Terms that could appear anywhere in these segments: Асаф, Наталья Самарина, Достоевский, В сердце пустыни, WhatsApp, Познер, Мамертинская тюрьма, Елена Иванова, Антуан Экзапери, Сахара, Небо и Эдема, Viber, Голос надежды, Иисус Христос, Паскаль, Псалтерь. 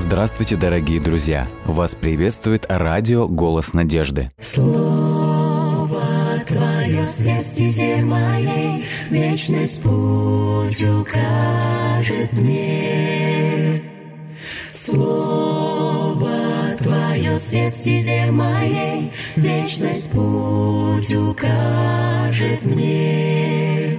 Здравствуйте, дорогие друзья! Вас приветствует радио «Голос надежды». Слово Твое свет стези моей, вечность путь укажет мне. Слово Твое свет стези моей, вечность путь укажет мне.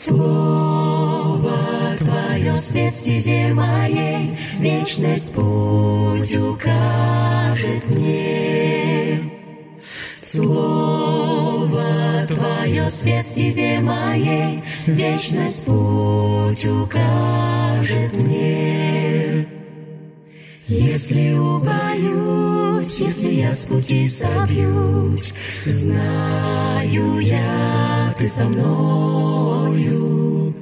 Слово Твое свет стези моей, вечность путь укажет мне. Слово Твое свет стези моей, вечность путь укажет мне. Если убоюсь, если я с пути собьюсь, знаю я, Ты со мною,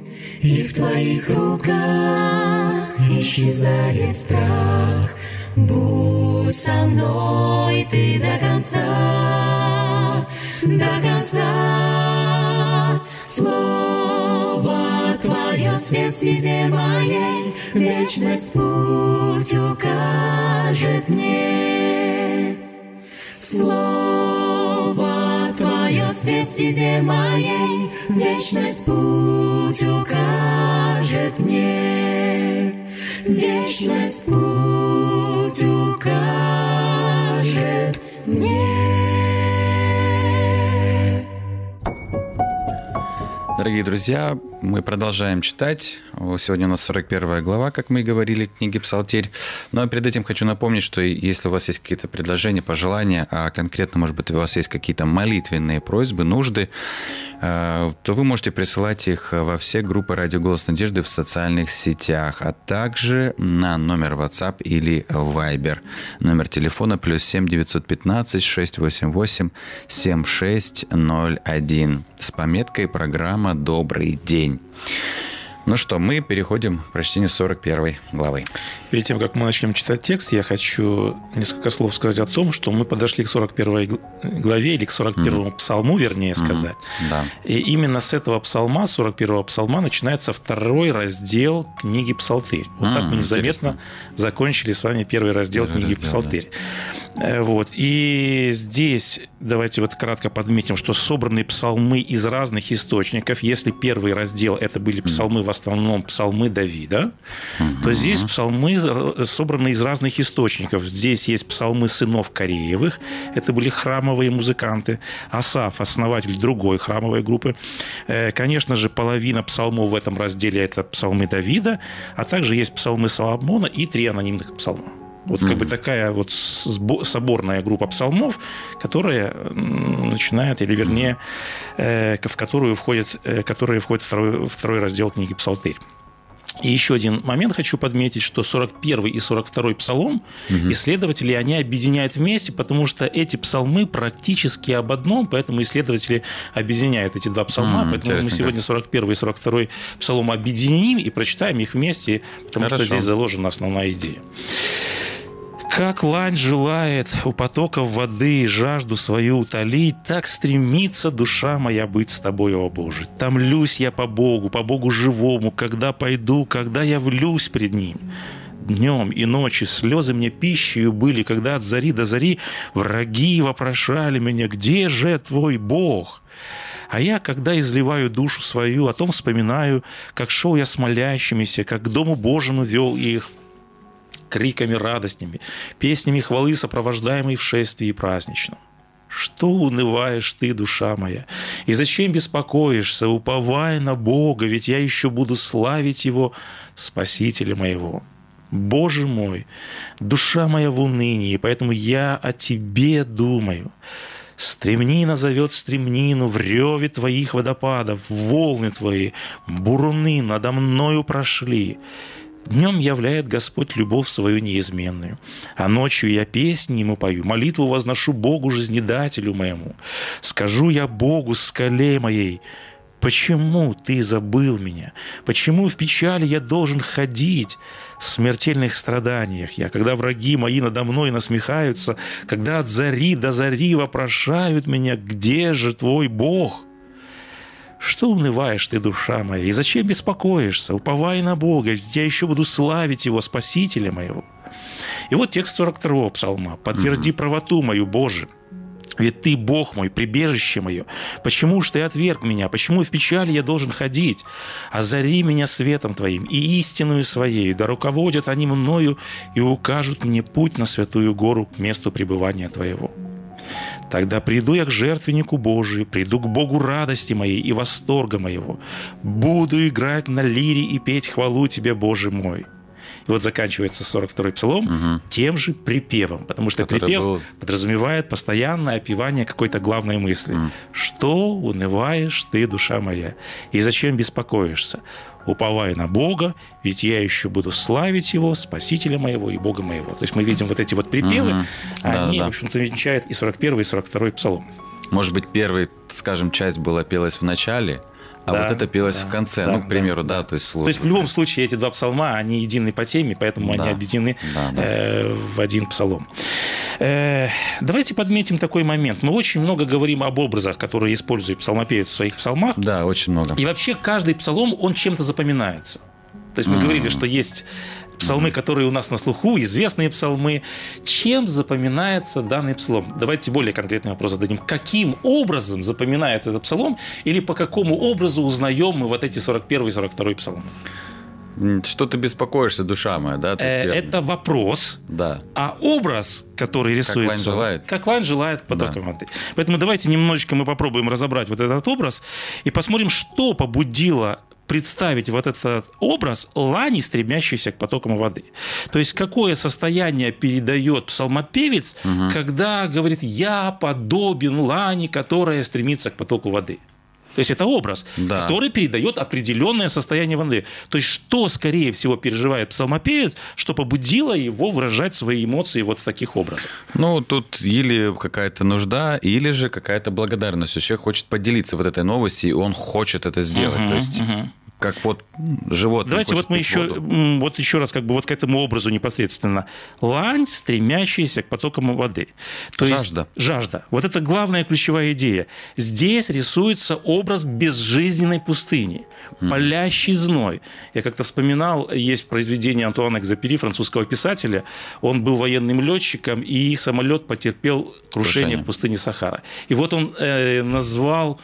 и в Твоих руках исчезает страх. Будь со мной Ты до конца, до конца. Слово Твое свет стези моей, вечность путь укажет мне. Слово Твое свет стези моей, вечность путь укажет мне. Вечность путь укажет мне. Дорогие друзья, мы продолжаем читать. Сегодня у нас 41 глава, как мы и говорили, книги «Псалтерь». Но перед этим хочу напомнить, что если у вас есть какие-то предложения, пожелания, а конкретно, может быть, у вас есть какие-то молитвенные просьбы, нужды, то вы можете присылать их во все группы «Радио Голос Надежды» в социальных сетях, а также на номер WhatsApp или Viber. Номер телефона +7 915 688 7601 с пометкой «Программа «Добрый день». Ну что, мы переходим к прочтению 41 главы. Перед тем, как мы начнем читать текст, я хочу несколько слов сказать о том, что мы подошли к 41 главе, или к 41 псалму, вернее сказать. Да. И именно с этого псалма, 41-го псалма, начинается второй раздел книги «Псалтерь». Вот так мы незаметно закончили с вами первый раздел книги «Псалтерь». Да. Вот. И здесь давайте вот кратко подметим, что собраны псалмы из разных источников. Если первый раздел – это были псалмы в основном псалмы Давида, то здесь псалмы собраны из разных источников. Здесь есть псалмы сынов Кореевых, это были храмовые музыканты, Асаф, основатель другой храмовой группы. Конечно же, половина псалмов в этом разделе – это псалмы Давида, а также есть псалмы Соломона и 3 анонимных псалма. Вот как бы такая вот соборная группа псалмов, которая начинает, или вернее, в которую входит второй раздел книги «Псалтерь». И еще один момент хочу подметить, что 41 и 42 псалом исследователи, они объединяют вместе, потому что эти псалмы практически об одном, поэтому исследователи объединяют эти два псалма, поэтому мы сегодня 41 и 42 псалом объединим и прочитаем их вместе, потому что здесь заложена основная идея. Как лань желает у потоков воды жажду свою утолить, так стремится душа моя быть с Тобой, о Боже. Томлюсь я по Богу живому, когда пойду, когда я явлюсь пред Ним. Днем и ночью слезы мне пищею были, когда от зари до зари враги вопрошали меня, где же Твой Бог? А я, когда изливаю душу свою, о том вспоминаю, как шел я с молящимися, как к Дому Божьему вел их. Криками радостными, песнями хвалы, сопровождаемой в шествии праздничном. Что унываешь ты, душа моя? И зачем беспокоишься? Уповай на Бога, ведь я еще буду славить Его, Спасителя моего. Боже мой, душа моя в унынии, поэтому я о Тебе думаю. Стремнина зовет стремнину в реве Твоих водопадов, волны Твои, буруны надо мною прошли. Днем являет Господь любовь свою неизменную, а ночью я песни ему пою, молитву возношу Богу, жизнедателю моему. Скажу я Богу, скале моей, почему ты забыл меня? Почему в печали я должен ходить? В смертельных страданиях я, когда враги мои надо мной насмехаются, когда от зари до зари вопрошают меня, где же твой Бог? Что унываешь ты, душа моя, и зачем беспокоишься? Уповай на Бога, я еще буду славить Его, Спасителя моего. И вот текст 42-го псалма. «Подтверди правоту мою, Боже, ведь Ты, Бог мой, прибежище мое. Почему ж Ты отверг меня? Почему в печали я должен ходить? Озари меня светом Твоим и истиною Своею, да руководят они мною и укажут мне путь на святую гору к месту пребывания Твоего. Тогда приду я к жертвеннику Божию, приду к Богу радости моей и восторга моего. Буду играть на лире и петь хвалу Тебе, Боже мой». И вот заканчивается 42-й псалом тем же припевом, потому что припев подразумевает постоянное опевание какой-то главной мысли. «Что унываешь ты, душа моя, и зачем беспокоишься? Уповай на Бога, ведь я еще буду славить Его, Спасителя моего и Бога моего». То есть мы видим вот эти вот припевы, они, в общем-то, венчают и 41-й, и 42-й псалом. Может быть, первый, скажем, часть была пелась в начале, а да, вот это пелось в конце, ну, к примеру, то есть слушай. То есть в любом случае эти два псалма, они едины по теме, поэтому они объединены в один псалом. Давайте подметим такой момент. Мы очень много говорим об образах, которые использует псалмопевец в своих псалмах. Да, очень много. И вообще каждый псалом, он чем-то запоминается. То есть мы говорили, что есть псалмы, которые у нас на слуху, известные псалмы. Чем запоминается данный псалом? Давайте более конкретный вопрос зададим. Каким образом запоминается этот псалом? Или по какому образу узнаем мы вот эти 41-й и 42-й псалмы? Что ты беспокоишься, душа моя, да? Это вопрос, а образ, который рисуется, как лань желает, под оком воды. Поэтому давайте немножечко мы попробуем разобрать вот этот образ и посмотрим, что побудило представить вот этот образ лани, стремящейся к потокам воды. То есть какое состояние передает псалмопевец, когда говорит «я подобен лани, которая стремится к потоку воды». То есть это образ, который передает определенное состояние воды. То есть что, скорее всего, переживает псалмопевец, что побудило его выражать свои эмоции вот в таких образах? Ну, тут или какая-то нужда, или же какая-то благодарность. Человек хочет поделиться вот этой новостью, и он хочет это сделать. То есть... Как вот животное. Давайте вот мы еще раз как бы вот к этому образу непосредственно. Лань, стремящаяся к потокам воды. То жажда. Есть жажда. Вот это главная ключевая идея. Здесь рисуется образ безжизненной пустыни, палящий зной. Я как-то вспоминал, есть произведение Антуана Экзапери, французского писателя. Он был военным летчиком, и их самолет потерпел крушение в пустыне Сахара. И вот он назвал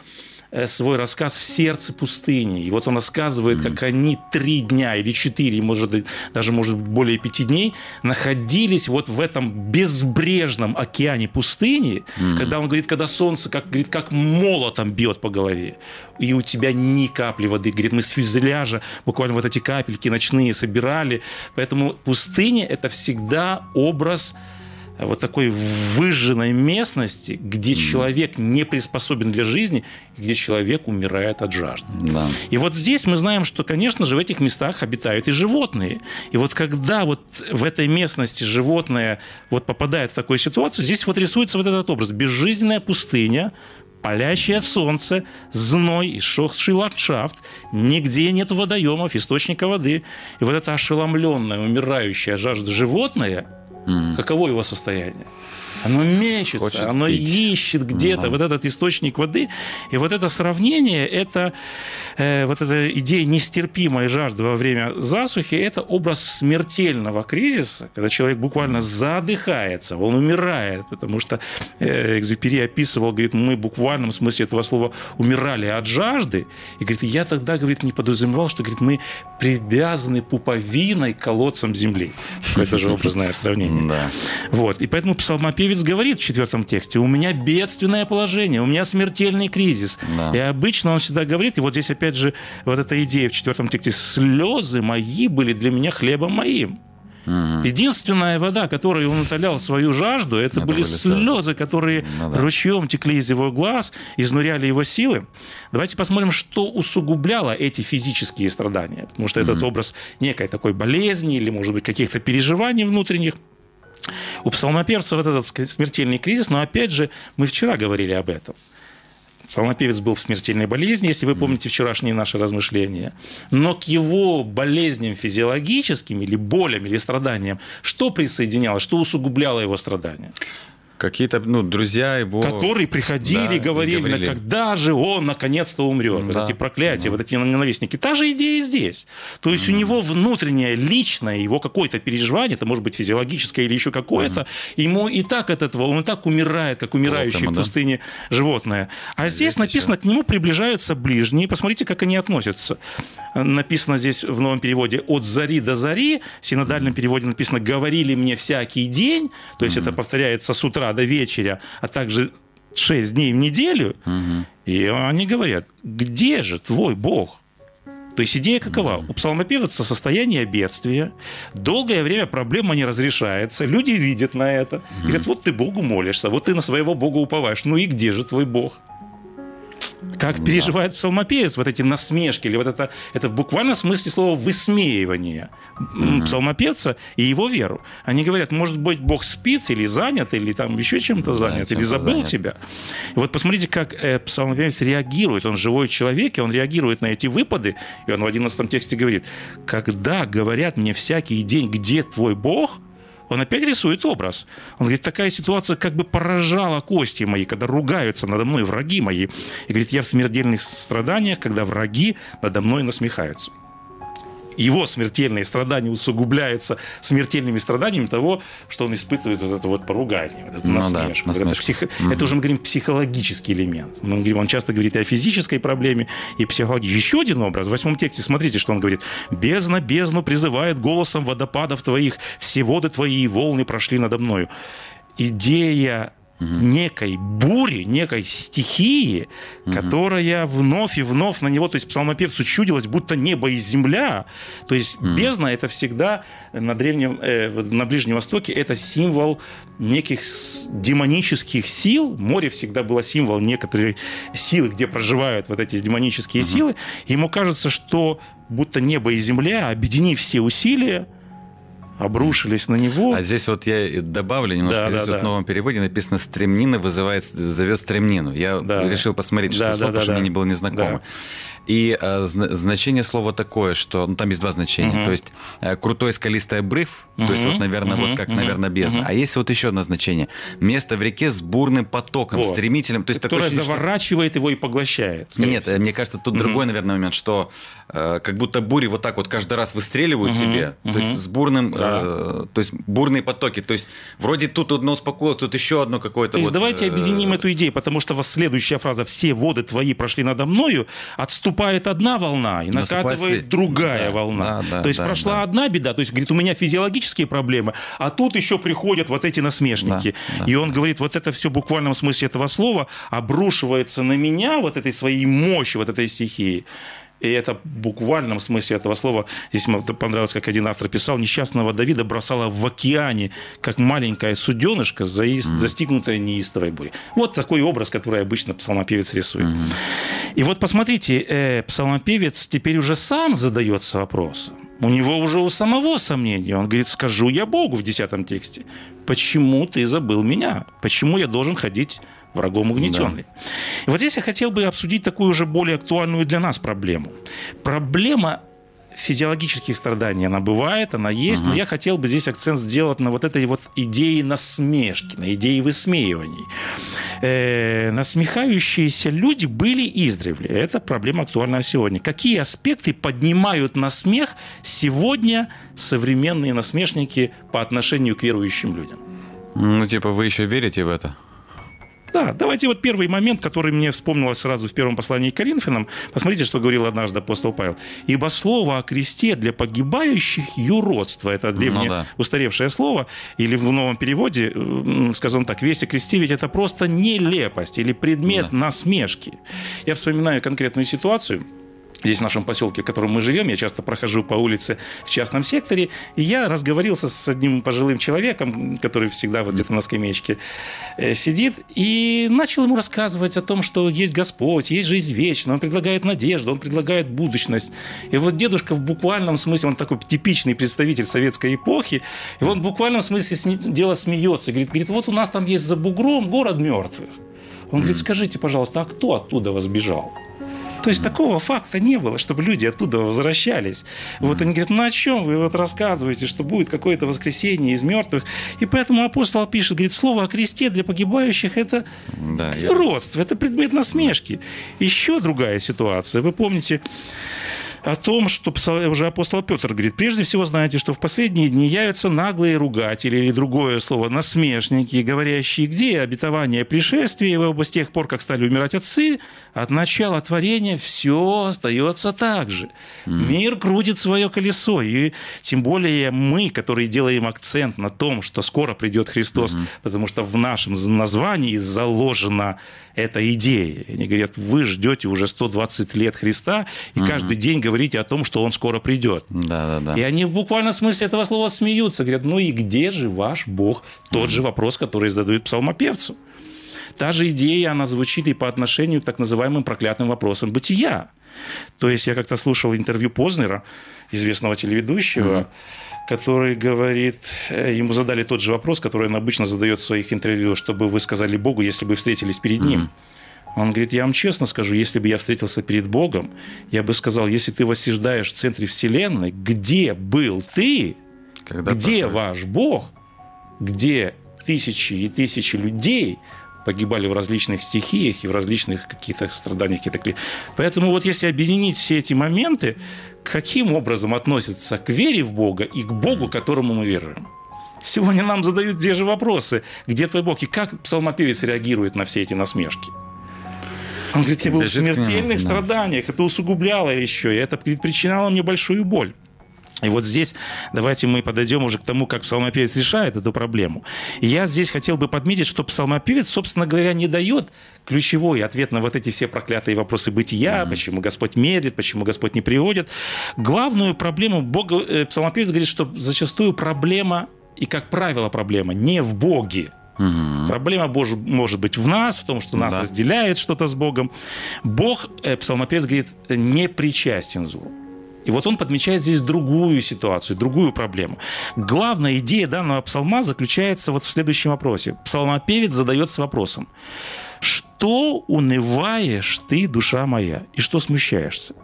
свой рассказ «В сердце пустыни». И вот он рассказывает, как они 3 дня или 4, может, даже может, более 5 дней находились вот в этом безбрежном океане пустыни, когда он говорит, когда солнце, как, говорит, как молотом бьет по голове, и у тебя ни капли воды. Говорит, мы с фюзеляжа буквально вот эти капельки ночные собирали. Поэтому пустыня – это всегда образ вот такой выжженной местности, где человек не приспособен для жизни, где человек умирает от жажды. И вот здесь мы знаем, что, конечно же, в этих местах обитают и животные. И вот когда вот в этой местности животное вот попадает в такую ситуацию, здесь вот рисуется вот этот образ. Безжизненная пустыня, палящее солнце, зной, иссохший ландшафт, нигде нет водоемов, источника воды. И вот это ошеломленное, умирающее жажда животное, каково его состояние? Оно мечется, хочет оно пить, ищет где-то вот этот источник воды. И вот это сравнение, это, вот эта идея нестерпимой жажды во время засухи, это образ смертельного кризиса, когда человек буквально задыхается, он умирает, потому что Экзюпери описывал, говорит, мы в буквальном смысле этого слова умирали от жажды. И говорит, я тогда, говорит, не подразумевал, что, говорит, мы привязаны пуповиной к колодцам земли. Это же образное сравнение. Вот. И поэтому псалмопевец говорит в 4-м тексте, у меня бедственное положение, у меня смертельный кризис. И обычно он всегда говорит, и вот здесь опять же вот эта идея в 4-м тексте, слезы мои были для меня хлебом моим. Угу. Единственная вода, которой он утолял свою жажду, это были слезы, которые ручьем текли из его глаз, изнуряли его силы. Давайте посмотрим, что усугубляло эти физические страдания. Потому что этот образ некой такой болезни или, может быть, каких-то переживаний внутренних. У псалмопевца вот этот смертельный кризис, но, опять же, мы вчера говорили об этом. Псалмопевец был в смертельной болезни, если вы помните вчерашние наши размышления. Но к его болезням физиологическим, или болям, или страданиям, что присоединялось, что усугубляло его страдания? Какие-то, друзья его... Которые приходили, говорили, когда же он наконец-то умрет. Да. Вот эти проклятия, вот эти ненавистники. Та же идея и здесь. То есть у него внутреннее, личное, его какое-то переживание, это может быть физиологическое или еще какое-то, ему и так от этого, он и так умирает, как умирающее в пустыне животное. А здесь написано, к нему приближаются ближние. Посмотрите, как они относятся. Написано здесь в новом переводе «от зари до зари». В синодальном переводе написано «говорили мне всякий день». То есть это повторяется с утра до вечера, а также 6 дней в неделю, и они говорят, где же твой Бог? То есть идея какова? У псалмопевца состояние бедствия, долгое время проблема не разрешается, люди видят на это, говорят, вот ты Богу молишься, вот ты на своего Бога уповаешь, ну и где же твой Бог? Как переживает псалмопевец вот эти насмешки, или вот это в буквальном смысле слова высмеивание псалмопевца и его веру. Они говорят, может быть, Бог спит, или занят, или там еще чем-то занят, или забыл тебя. И вот посмотрите, как псалмопевец реагирует. Он живой человек, и он реагирует на эти выпады. И он в 11 тексте говорит, когда говорят мне всякий день, где твой Бог, он опять рисует образ. Он говорит, такая ситуация как бы поражала кости мои, когда ругаются надо мной враги мои. И говорит, я в смертельных страданиях, когда враги надо мной насмехаются. Его смертельные страдания усугубляются смертельными страданиями того, что он испытывает вот это вот поругание, вот эту насмешку. Да, насмешку. Это уже, мы говорим, психологический элемент. Мы говорим, он часто говорит и о физической проблеме, и психологической. Еще один образ. В 8 тексте смотрите, что он говорит. «Бездна бездну призывает голосом водопадов твоих, все воды твои и волны прошли надо мною». Идея некой бури, некой стихии, которая вновь и вновь на него, то есть псалмопевцу чудилось, будто небо и земля, то есть бездна это всегда на Ближнем Востоке это символ неких демонических сил, море всегда было символ некоторой силы, где проживают вот эти демонические силы, ему кажется, что будто небо и земля, объединив все усилия, обрушились на него. А здесь вот я добавлю немножко, здесь в новом переводе написано «стремнина вызывает, зовет стремнину». Я решил посмотреть, что слово, потому что мне не было незнакомо. Да. И значение слова такое, что... Ну, там есть два значения. То есть крутой скалистый обрыв, то есть вот, наверное, вот как, наверное, бездна. А есть вот еще одно значение. Место в реке с бурным потоком, стремительным. То есть которое такое заворачивает его и поглощает. Нет, мне кажется, тут другой, наверное, момент, что как будто бури вот так вот каждый раз выстреливают тебе. То есть с бурным... то есть бурные потоки. То есть вроде тут одно успокоилось, тут еще одно какое-то... То есть давайте объединим эту идею, потому что следующая фраза «все воды твои прошли надо мною» отступает. Наступает одна волна и накатывает другая волна. То есть прошла одна беда, то есть, говорит, у меня физиологические проблемы, а тут еще приходят вот эти насмешники. И он говорит, вот это все в буквальном смысле этого слова обрушивается на меня, вот этой своей мощи, вот этой стихии. И это в буквальном смысле этого слова, здесь мне понравилось, как один автор писал, несчастного Давида бросала в океане, как маленькая суденышка, застигнутая неистовой бурей. Вот такой образ, который обычно псалмопевец рисует. И вот посмотрите, псалмопевец теперь уже сам задается вопросом. У него уже у самого сомнения. Он говорит, скажу я Богу в 10 тексте, почему ты забыл меня? Почему я должен ходить врагом угнетенный? Да. И вот здесь я хотел бы обсудить такую уже более актуальную для нас проблему. Проблема физиологических страданий, она бывает, она есть, но я хотел бы здесь акцент сделать на вот этой вот идее насмешки, на идее высмеиваний. Насмехающиеся люди были издревле. Это проблема актуальна сегодня. Какие аспекты поднимают на смех сегодня современные насмешники по отношению к верующим людям? Ну, типа, вы еще верите в это? Да, давайте вот первый момент, который мне вспомнилось сразу в первом послании к Коринфянам. Посмотрите, что говорил однажды апостол Павел. «Ибо слово о кресте для погибающих – юродство». Это древнее устаревшее слово. Или в новом переводе сказано так. «Весть о кресте ведь это просто нелепость или предмет насмешки». Я вспоминаю конкретную ситуацию. здесь, в нашем поселке, в котором мы живем, я часто прохожу по улице в частном секторе, и я разговорился с одним пожилым человеком, который всегда вот где-то на скамеечке сидит, и начал ему рассказывать о том, что есть Господь, есть жизнь вечная, Он предлагает надежду, Он предлагает будущность. И вот дедушка в буквальном смысле, он такой типичный представитель советской эпохи, и он в буквальном смысле дело смеется, говорит, вот у нас там есть за бугром город мертвых. Он говорит, скажите, пожалуйста, а кто оттуда вас бежал? То есть такого факта не было, чтобы люди оттуда возвращались. Вот они говорят, ну о чем вы вот рассказываете, что будет какое-то воскресение из мертвых? И поэтому апостол пишет, говорит, слово о кресте для погибающих – это родство, это предмет насмешки. Еще другая ситуация. Вы помните о том, что уже апостол Петр говорит, прежде всего знаете, что в последние дни явятся наглые ругатели, или другое слово, насмешники, говорящие, где обетование пришествия его, ибо с тех пор, как стали умирать отцы, от начала творения все остается так же. Мир крутит свое колесо, и тем более мы, которые делаем акцент на том, что скоро придет Христос, потому что в нашем названии заложена эта идея. Они говорят, вы ждете уже 120 лет Христа, и каждый день говорите о том, что Он скоро придет. И они в буквальном смысле этого слова смеются. Говорят, ну и где же ваш Бог? Тот же вопрос, который задают псалмопевцу. Та же идея, она звучит и по отношению к так называемым проклятым вопросам бытия. То есть я как-то слушал интервью Познера, известного телеведущего, который говорит, ему задали тот же вопрос, который он обычно задает в своих интервью, что бы вы сказали Богу, если бы встретились перед Ним. Он говорит, я вам честно скажу, если бы я встретился перед Богом, я бы сказал, если ты восседаешь в центре Вселенной, где был ты, где ваш Бог, где тысячи и тысячи людей погибали в различных стихиях и в различных каких-то страданиях. Поэтому вот если объединить все эти моменты, каким образом относятся к вере в Бога и к Богу, которому мы веруем? Сегодня нам задают те же вопросы. Где твой Бог? И как псалмопевец реагирует на все эти насмешки? Он говорит, я был в смертельных страданиях, это усугубляло еще, и это причиняло мне большую боль. И вот здесь давайте мы подойдем уже к тому, как псалмопевец решает эту проблему. И я здесь хотел бы подметить, что псалмопевец, собственно говоря, не дает ключевой ответ на вот эти все проклятые вопросы бытия, почему Господь медлит, почему Господь не приводит. Главную проблему Бога, псалмопевец говорит, что зачастую проблема, и как правило проблема, не в Боге. Проблема может быть в нас, в том, что нас разделяет что-то с Богом. Бог, псалмопевец говорит, не причастен злу. И вот он подмечает здесь другую ситуацию, другую проблему. Главная идея данного псалма заключается вот в следующем вопросе. Псалмопевец задается вопросом: «Что унываешь ты, душа моя, и что смущаешься?»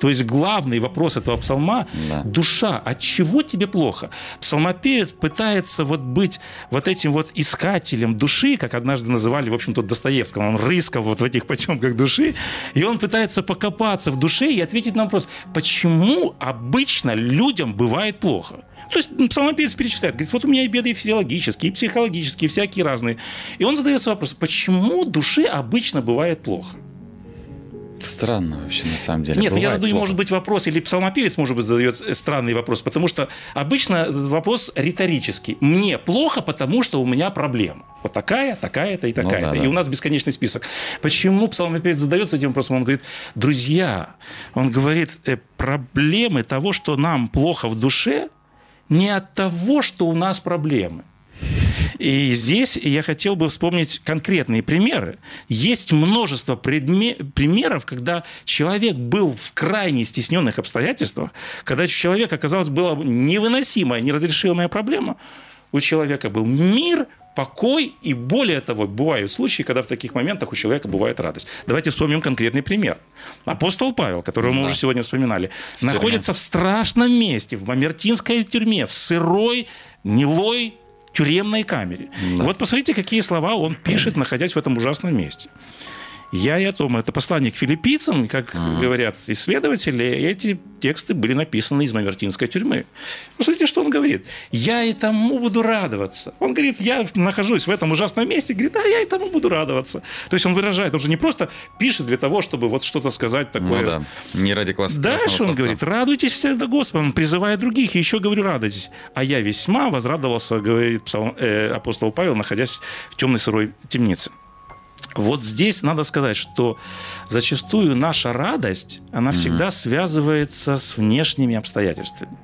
То есть главный вопрос этого псалма – душа, от чего тебе плохо? Псалмопевец пытается вот быть вот этим вот искателем души, как однажды называли, в общем-то, Достоевского. Он рыскал вот в этих потемках души, и он пытается покопаться в душе и ответить на вопрос, почему обычно людям бывает плохо? То есть псалмопевец перечисляет, говорит, вот у меня и беды и физиологические, и психологические, и всякие разные. И он задается вопросом, почему душе обычно бывает плохо? Странно вообще, на самом деле. Нет, я задаю, может быть, вопрос, или псалмопевец, может быть, задает странный вопрос, потому что обычно вопрос риторический. Мне плохо, потому что у меня проблема. Вот такая, такая-то и такая-то. Ну, да, и у нас бесконечный список. Почему псалмопевец задается этим вопросом? Он говорит, друзья, он говорит, проблемы того, что нам плохо в душе, не от того, что у нас проблемы. И здесь я хотел бы вспомнить конкретные примеры. Есть множество примеров, когда человек был в крайне стесненных обстоятельствах, когда у человека, казалось, была невыносимая, неразрешимая проблема. У человека был мир, покой, и более того, бывают случаи, когда в таких моментах у человека бывает радость. Давайте вспомним конкретный пример. Апостол Павел, которого мы уже сегодня вспоминали, находится в страшном месте, в Мамертинской тюрьме, в сырой, гнилой тюремной камере. Вот посмотрите, какие слова он пишет, находясь в этом ужасном месте. Я и о том, это послание к филиппийцам, как говорят исследователи, эти тексты были написаны из Мамертинской тюрьмы. Посмотрите, что он говорит. Я и тому буду радоваться. Он говорит, я нахожусь в этом ужасном месте, говорит, а я и тому буду радоваться. То есть он выражает, он же не просто пишет для того, чтобы вот что-то сказать такое. Ну да, не ради класса. Дальше он говорит, радуйтесь всегда Господу, он призывает других, и еще говорю, радуйтесь. А я весьма возрадовался, говорит апостол Павел, находясь в темной сырой темнице. Вот здесь надо сказать, что зачастую наша радость, она всегда связывается с внешними обстоятельствами.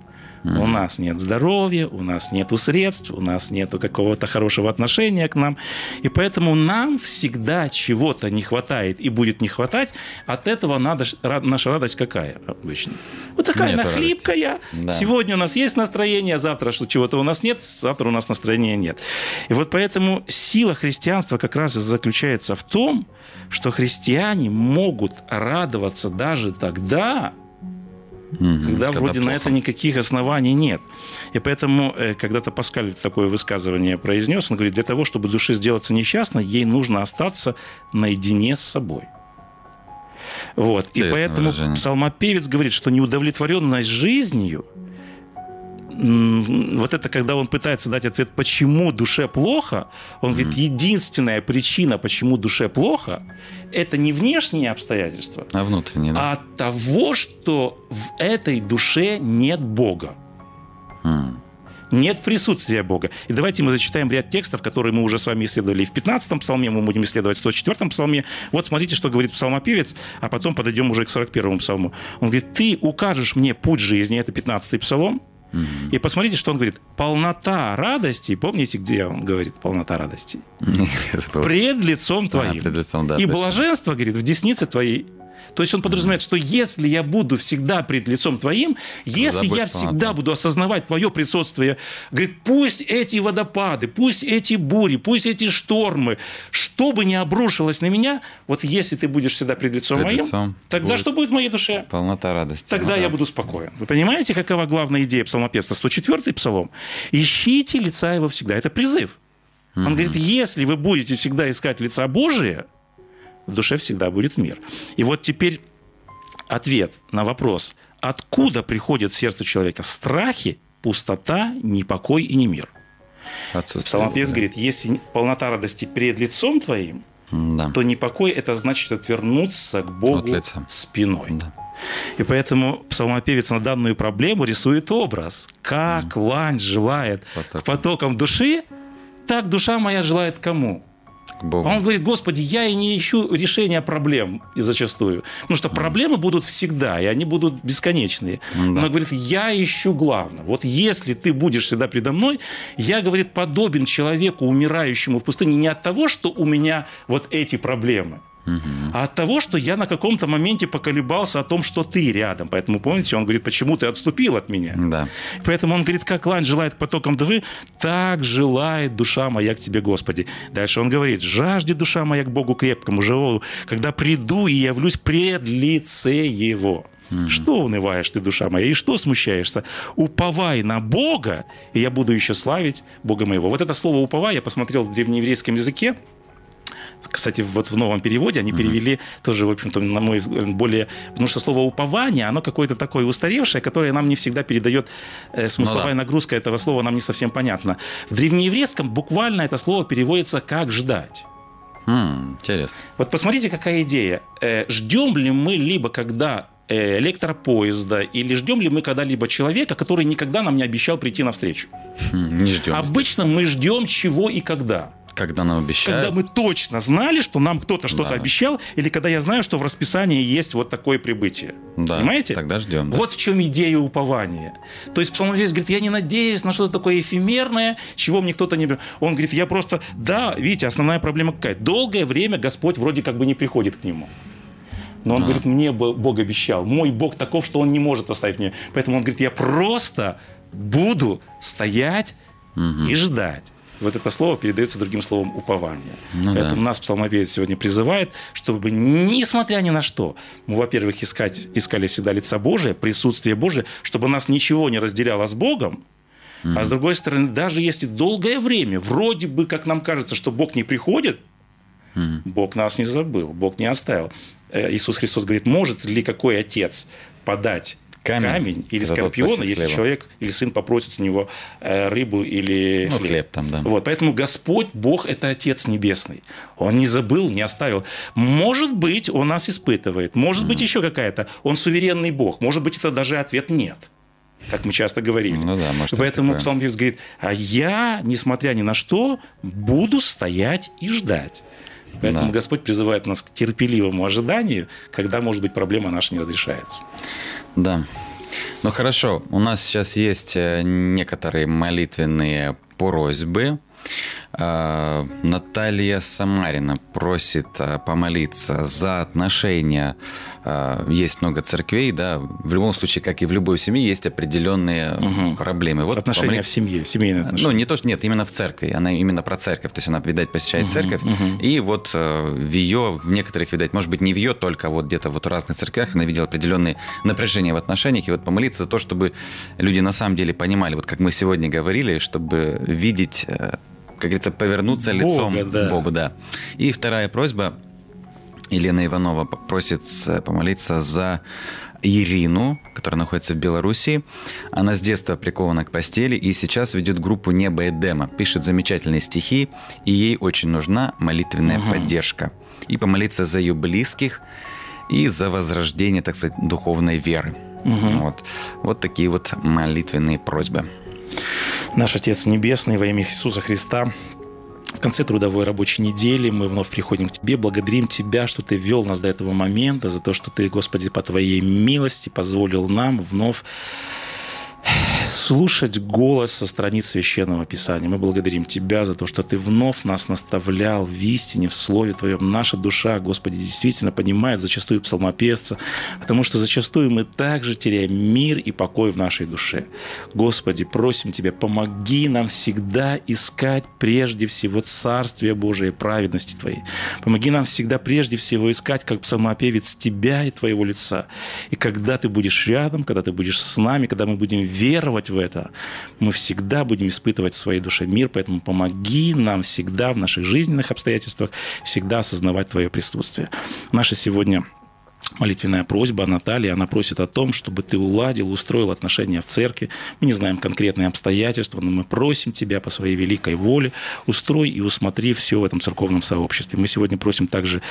У нас нет здоровья, у нас нету средств, у нас нету какого-то хорошего отношения к нам. И поэтому нам всегда чего-то не хватает и будет не хватать. От этого наша радость какая обычно? Вот такая она хлипкая. Да. Сегодня у нас есть настроение, завтра что чего-то у нас нет, завтра у нас настроения нет. И вот поэтому сила христианства как раз и заключается в том, что христиане могут радоваться даже тогда, когда вроде плохо. На это никаких оснований нет. И поэтому когда-то Паскаль такое высказывание произнес, он говорит, для того, чтобы душе сделаться несчастной, ей нужно остаться наедине с собой. Вот. И поэтому псалмопевец говорит, что неудовлетворенность жизнью, вот это, когда он пытается дать ответ, почему душе плохо, он говорит, единственная причина, почему душе плохо, это не внешние обстоятельства, а внутренние, да? От того, что в этой душе нет Бога. Нет присутствия Бога. И давайте мы зачитаем ряд текстов, которые мы уже с вами исследовали и в 15-м псалме, мы будем исследовать в 104-м псалме. Вот смотрите, что говорит псалмопевец, а потом подойдем уже к 41-му псалму. Он говорит, ты укажешь мне путь жизни, это 15-й псалом. И посмотрите, что он говорит. Полнота радости. Помните, где он говорит полнота радости? Пред лицом твоим. И блаженство, говорит, в деснице твоей. То есть он подразумевает, что если я буду всегда пред лицом твоим, если я всегда буду осознавать твое присутствие, говорит, пусть эти водопады, пусть эти бури, пусть эти штормы, что бы ни обрушилось на меня, вот если ты будешь всегда пред лицом моим, тогда что будет в моей душе? Полнота радости. Тогда я буду спокоен. Вы понимаете, какова главная идея псалмопевца? 104-й псалом. Ищите лица его всегда. Это призыв. Он говорит, если вы будете всегда искать лица Божия, в душе всегда будет мир. И вот теперь ответ на вопрос, откуда приходят в сердце человека страхи, пустота, непокой и немир. Псалмопевец говорит, если полнота радости пред лицом твоим, то непокой – это значит отвернуться к Богу спиной. Да. И поэтому псалмопевец на данную проблему рисует образ. Как лань желает к потокам души, так душа моя желает кому? Он говорит, Господи, я и не ищу решения проблем зачастую. Потому что проблемы будут всегда, и они будут бесконечные. Но, говорит, я ищу главное. Вот если ты будешь всегда предо мной, я, говорит, подобен человеку, умирающему в пустыне, не от того, что у меня вот эти проблемы, а от того, что я на каком-то моменте поколебался о том, что ты рядом. Поэтому, помните, он говорит, почему ты отступил от меня? Да. Поэтому он говорит, как лань желает к потокам Девы, так желает душа моя к тебе, Господи. Дальше он говорит, жаждет душа моя к Богу крепкому, живому, когда приду и явлюсь пред лице Его. Что унываешь ты, душа моя, и что смущаешься? Уповай на Бога, и я буду еще славить Бога моего. Вот это слово «уповай» я посмотрел в древнееврейском языке. Кстати, вот в новом переводе они перевели тоже, в общем-то, на мой взгляд, более... Потому что слово «упование», оно какое-то такое устаревшее, которое нам не всегда передает смысловая нагрузка этого слова, нам не совсем понятно. В древнееврейском буквально это слово переводится как «ждать». Интересно. Вот посмотрите, какая идея. Ждем ли мы либо когда электропоезда, или ждем ли мы когда-либо человека, который никогда нам не обещал прийти навстречу? Не ждем. Обычно мы ждем чего и когда. Когда нам обещают. Когда мы точно знали, что нам кто-то что-то обещал, или когда я знаю, что в расписании есть вот такое прибытие. Да, понимаете? Тогда ждем. Да. Вот в чем идея упования. То есть псалмопевец говорит, я не надеюсь на что-то такое эфемерное, чего мне кто-то не... Он говорит, я просто... Да, видите, основная проблема какая? Долгое время Господь вроде как бы не приходит к нему. Но он говорит, мне Бог обещал. Мой Бог таков, что он не может оставить меня. Поэтому он говорит, я просто буду стоять и ждать. Вот это слово передается другим словом «упование». Поэтому нас псалмопевец сегодня призывает, чтобы, несмотря ни на что, мы, во-первых, искали всегда лица Божия, присутствие Божие, чтобы нас ничего не разделяло с Богом. А с другой стороны, даже если долгое время, вроде бы, как нам кажется, что Бог не приходит, Бог нас не забыл, Бог не оставил. Иисус Христос говорит, может ли какой отец подать камень или скорпиона, если хлеба. Человек или сын попросит у него рыбу или хлеб там, да. Вот, поэтому Господь, Бог – это Отец Небесный. Он не забыл, не оставил. Может быть, Он нас испытывает. Может быть, еще какая-то. Он суверенный Бог. Может быть, это даже ответ «нет», как мы часто говорим. Ну, да, может, поэтому псалмопевец говорит, а я, несмотря ни на что, буду стоять и ждать. Поэтому Господь призывает нас к терпеливому ожиданию, когда, может быть, проблема наша не разрешается. Да. Ну хорошо, у нас сейчас есть некоторые молитвенные просьбы. Наталья Самарина просит помолиться за отношения. Есть много церквей, да, в любом случае, как и в любой семье, есть определенные проблемы. Вот отношения в семье, семейные отношения. Ну, не то, что нет, именно в церкви, она именно про церковь, то есть она, видать, посещает церковь, и вот в ее, в некоторых, видать, может быть, не в ее, только вот где-то вот в разных церквях она видела определенные напряжения в отношениях, и вот помолиться за то, чтобы люди на самом деле понимали, вот как мы сегодня говорили, чтобы видеть... Как говорится, повернуться лицом к Богу, да. И вторая просьба. Елена Иванова просит помолиться за Ирину, которая находится в Белоруссии. Она с детства прикована к постели и сейчас ведет группу «Небо и Эдема». Пишет замечательные стихи, и ей очень нужна молитвенная поддержка. И помолиться за ее близких и за возрождение, так сказать, духовной веры. Вот. Вот такие вот молитвенные просьбы. Наш Отец Небесный, во имя Иисуса Христа, в конце трудовой рабочей недели мы вновь приходим к Тебе, благодарим Тебя, что Ты вел нас до этого момента, за то, что Ты, Господи, по Твоей милости позволил нам вновь слушать голос со страниц Священного Писания. Мы благодарим Тебя за то, что Ты вновь нас наставлял в истине, в Слове Твоем. Наша душа, Господи, действительно понимает зачастую псалмопевца, потому что зачастую мы также теряем мир и покой в нашей душе. Господи, просим Тебя, помоги нам всегда искать прежде всего Царствие Божие и праведности Твоей. Помоги нам всегда прежде всего искать, как псалмопевец, Тебя и Твоего лица. И когда Ты будешь рядом, когда Ты будешь с нами, когда мы будем веровать в это, мы всегда будем испытывать в своей душе мир, поэтому помоги нам всегда в наших жизненных обстоятельствах всегда осознавать Твое присутствие. Наша сегодня молитвенная просьба Натальи, она просит о том, чтобы Ты уладил, устроил отношения в церкви. Мы не знаем конкретные обстоятельства, но мы просим Тебя по своей великой воле, устрой и усмотри все в этом церковном сообществе. Мы сегодня просим также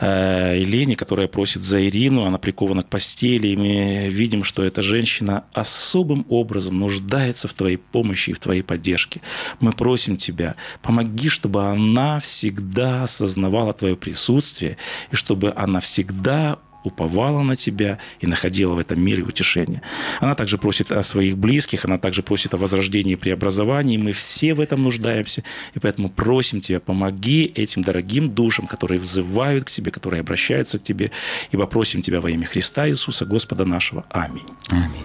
Елене, которая просит за Ирину, она прикована к постели, и мы видим, что эта женщина особым образом нуждается в Твоей помощи и в Твоей поддержке. Мы просим Тебя, помоги, чтобы она всегда осознавала Твое присутствие, и чтобы она всегда уповала на Тебя и находила в этом мире утешение. Она также просит о своих близких, она также просит о возрождении и преобразовании. Мы все в этом нуждаемся, и поэтому просим Тебя, помоги этим дорогим душам, которые взывают к Тебе, которые обращаются к Тебе, ибо просим Тебя во имя Христа Иисуса, Господа нашего. Аминь. Аминь.